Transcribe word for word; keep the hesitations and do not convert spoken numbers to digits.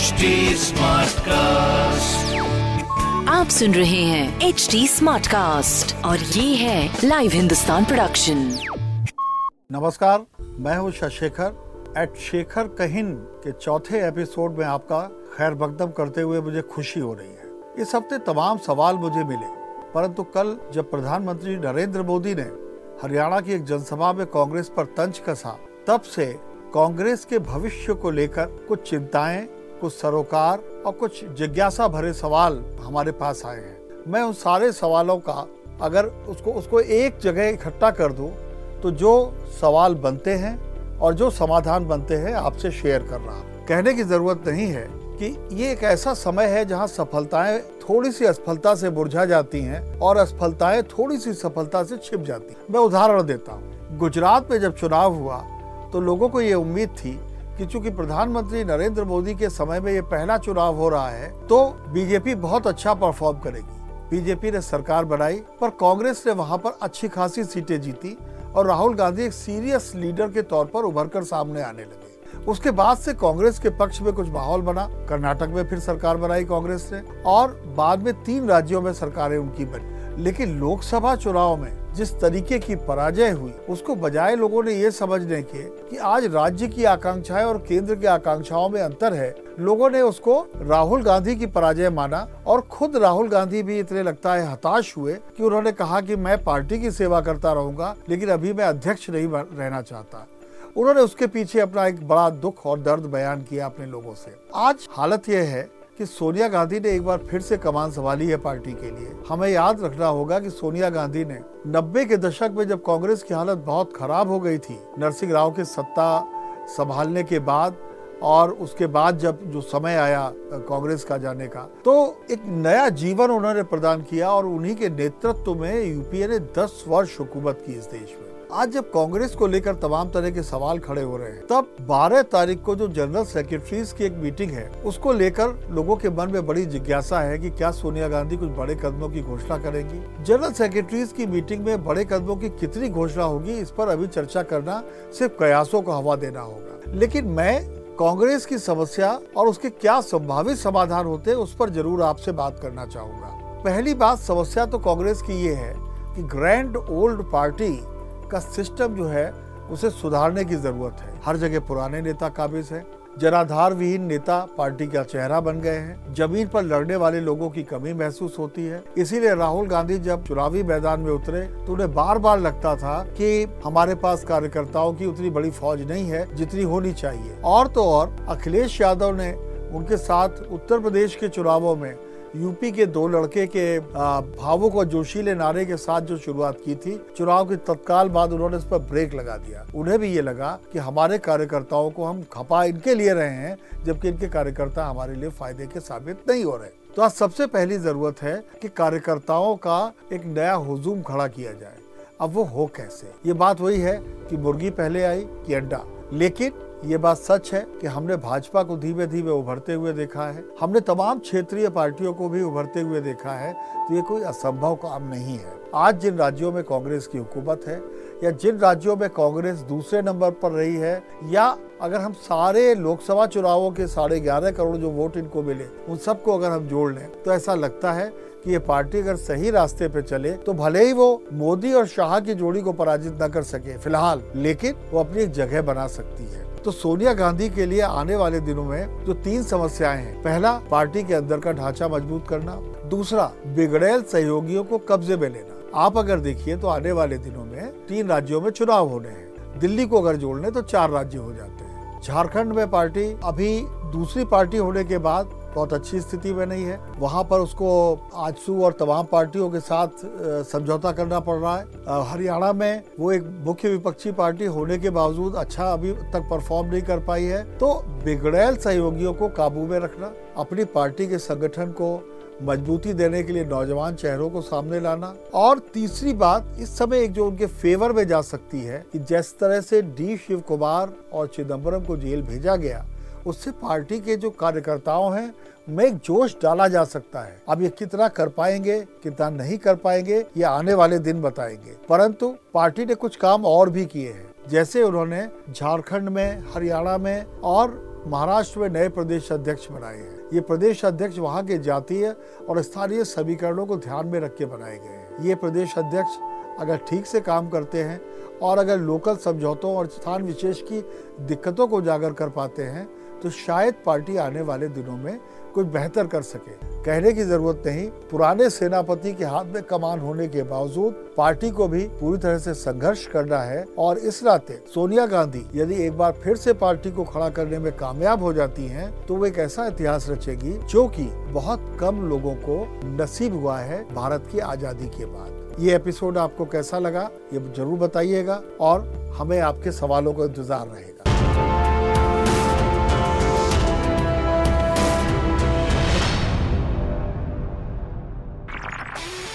H D Smartcast. आप सुन रहे हैं एच डी स्मार्टकास्ट और ये है लाइव हिंदुस्तान प्रोडक्शन। नमस्कार, मैं हूँ शशेखर। एट शेखर कहिन के चौथे एपिसोड में आपका खैर मकदम करते हुए मुझे खुशी हो रही है। इस हफ्ते तमाम सवाल मुझे मिले, परंतु कल जब प्रधानमंत्री नरेंद्र मोदी ने हरियाणा की एक जनसभा में कांग्रेस पर तंज कसा, तब से कांग्रेस के भविष्य को लेकर कुछ चिंताएं, कुछ सरोकार और कुछ जिज्ञासा भरे सवाल हमारे पास आए हैं। मैं उन सारे सवालों का अगर उसको उसको एक जगह इकट्ठा कर दूं, तो जो सवाल बनते हैं और जो समाधान बनते हैं आपसे शेयर कर रहा हूं। कहने की जरूरत नहीं है कि ये एक ऐसा समय है जहां सफलताएं थोड़ी सी असफलता से मुरझा जाती हैं और असफलताएं थोड़ी सी सफलता से छिप जाती हैं। मैं उदाहरण देता हूँ, गुजरात में जब चुनाव हुआ तो लोगों को ये उम्मीद थी कि चूंकि प्रधानमंत्री नरेंद्र मोदी के समय में ये पहला चुनाव हो रहा है तो बीजेपी बहुत अच्छा परफॉर्म करेगी। बीजेपी ने सरकार बनाई, पर कांग्रेस ने वहाँ पर अच्छी खासी सीटें जीती और राहुल गांधी एक सीरियस लीडर के तौर पर उभर कर सामने आने लगे। उसके बाद से कांग्रेस के पक्ष में कुछ माहौल बना। कर्नाटक में फिर सरकार बनाई कांग्रेस ने और बाद में तीन राज्यों में सरकारें उनकी बनी। लेकिन लोकसभा चुनाव में जिस तरीके की पराजय हुई, उसको बजाय लोगों ने ये समझने के कि आज राज्य की आकांक्षाएं और केंद्र की आकांक्षाओं में अंतर है, लोगों ने उसको राहुल गांधी की पराजय माना। और खुद राहुल गांधी भी इतने लगता है हताश हुए कि उन्होंने कहा कि मैं पार्टी की सेवा करता रहूंगा, लेकिन अभी मैं अध्यक्ष नहीं रहना चाहता। उन्होंने उसके पीछे अपना एक बड़ा दुख और दर्द बयान किया अपने लोगों से। आज हालत यह है कि सोनिया गांधी ने एक बार फिर से कमान संभाली है पार्टी के लिए। हमें याद रखना होगा कि सोनिया गांधी ने नब्बे के दशक में जब कांग्रेस की हालत बहुत खराब हो गई थी, नरसिंह राव के सत्ता संभालने के बाद और उसके बाद जब जो समय आया कांग्रेस का जाने का, तो एक नया जीवन उन्होंने प्रदान किया और उन्हीं के नेतृत्व में यूपीए ने दस वर्ष हुकूमत की इस देश में। आज जब कांग्रेस को लेकर तमाम तरह के सवाल खड़े हो रहे हैं, तब बारह तारीख को जो जनरल सेक्रेटरीज की एक मीटिंग है, उसको लेकर लोगों के मन में बड़ी जिज्ञासा है कि क्या सोनिया गांधी कुछ बड़े कदमों की घोषणा करेंगी। जनरल सेक्रेटरीज की मीटिंग में बड़े कदमों की कितनी घोषणा होगी, इस पर अभी चर्चा करना सिर्फ कयासों को हवा देना होगा। लेकिन मैं कांग्रेस की समस्या और उसके क्या संभावित समाधान होते, उस पर जरूर आपसे बात करना चाहूँगा। पहली बात, समस्या तो कांग्रेस की ये है कि ग्रैंड ओल्ड पार्टी का सिस्टम जो है उसे सुधारने की जरूरत है। हर जगह पुराने नेता काबिज हैं, जनाधार विहीन नेता पार्टी का चेहरा बन गए हैं, जमीन पर लड़ने वाले लोगों की कमी महसूस होती है। इसीलिए राहुल गांधी जब चुनावी मैदान में उतरे तो उन्हें बार बार लगता था कि हमारे पास कार्यकर्ताओं की उतनी बड़ी फौज नहीं है जितनी होनी चाहिए। और तो और अखिलेश यादव ने उनके साथ उत्तर प्रदेश के चुनावों में यूपी के दो लड़के के भावुक और जोशीले नारे के साथ जो शुरुआत की थी, चुनाव के तत्काल बाद उन्होंने इस पर ब्रेक लगा दिया। उन्हें भी ये लगा कि हमारे कार्यकर्ताओं को हम खपा इनके लिए रहे हैं, जबकि इनके कार्यकर्ता हमारे लिए फायदे के साबित नहीं हो रहे। तो आज सबसे पहली जरूरत है कि कार्यकर्ताओं का एक नया हुजूम खड़ा किया जाए। अब वो हो कैसे, ये बात वही है कि मुर्गी पहले आई कि अंडा। लेकिन ये बात सच है कि हमने भाजपा को धीमे धीमे उभरते हुए देखा है, हमने तमाम क्षेत्रीय पार्टियों को भी उभरते हुए देखा है, तो ये कोई असंभव काम नहीं है। आज जिन राज्यों में कांग्रेस की हुकूमत है या जिन राज्यों में कांग्रेस दूसरे नंबर पर रही है, या अगर हम सारे लोकसभा चुनावों के साढ़े ग्यारह करोड़ जो वोट इनको मिले उन सबको अगर हम जोड़ लें, तो ऐसा लगता है कि ये पार्टी अगर सही रास्ते पे चले तो भले ही वो मोदी और शाह की जोड़ी को पराजित न कर सके फिलहाल, लेकिन वो अपनी एक जगह बना सकती है। तो सोनिया गांधी के लिए आने वाले दिनों में जो तीन समस्याएं हैं, पहला पार्टी के अंदर का ढांचा मजबूत करना, दूसरा बिगड़ेल सहयोगियों को कब्जे में लेना। आप अगर देखिए तो आने वाले दिनों में तीन राज्यों में चुनाव होने हैं, दिल्ली को अगर जोड़ लें तो चार राज्य हो जाते हैं। झारखंड में पार्टी अभी दूसरी पार्टी होने के बाद बहुत अच्छी स्थिति में नहीं है, वहाँ पर उसको आजसू और तमाम पार्टियों के साथ समझौता करना पड़ रहा है। हरियाणा में वो एक मुख्य विपक्षी पार्टी होने के बावजूद अच्छा अभी तक परफॉर्म नहीं कर पाई है। तो बिगड़ैल सहयोगियों को काबू में रखना, अपनी पार्टी के संगठन को मजबूती देने के लिए नौजवान चेहरों को सामने लाना, और तीसरी बात इस समय एक जो उनके फेवर में जा सकती है कि जिस तरह से डी शिव कुमार और चिदम्बरम को जेल भेजा गया, उससे पार्टी के जो कार्यकर्ताओं हैं में एक जोश डाला जा सकता है। अब ये कितना कर पाएंगे कितना नहीं कर पाएंगे ये आने वाले दिन बताएंगे, परंतु पार्टी ने कुछ काम और भी किए हैं। जैसे उन्होंने झारखंड में, हरियाणा में और महाराष्ट्र में नए प्रदेश अध्यक्ष बनाए हैं। ये प्रदेश अध्यक्ष वहाँ के जातीय और स्थानीय समीकरणों को ध्यान में रख के बनाए गए हैं। ये प्रदेश अध्यक्ष अगर ठीक से काम करते हैं और अगर लोकल समझौतों और स्थान विशेष की दिक्कतों को उजागर कर पाते हैं तो शायद पार्टी आने वाले दिनों में कुछ बेहतर कर सके। कहने की जरूरत नहीं, पुराने सेनापति के हाथ में कमान होने के बावजूद पार्टी को भी पूरी तरह से संघर्ष करना है और इस नाते सोनिया गांधी यदि एक बार फिर से पार्टी को खड़ा करने में कामयाब हो जाती हैं, तो वो एक ऐसा इतिहास रचेगी जो कि बहुत कम लोगों को नसीब हुआ है भारत की आजादी के बाद। ये एपिसोड आपको कैसा लगा ये जरूर बताइएगा और हमें आपके सवालों का इंतजार रहेगा।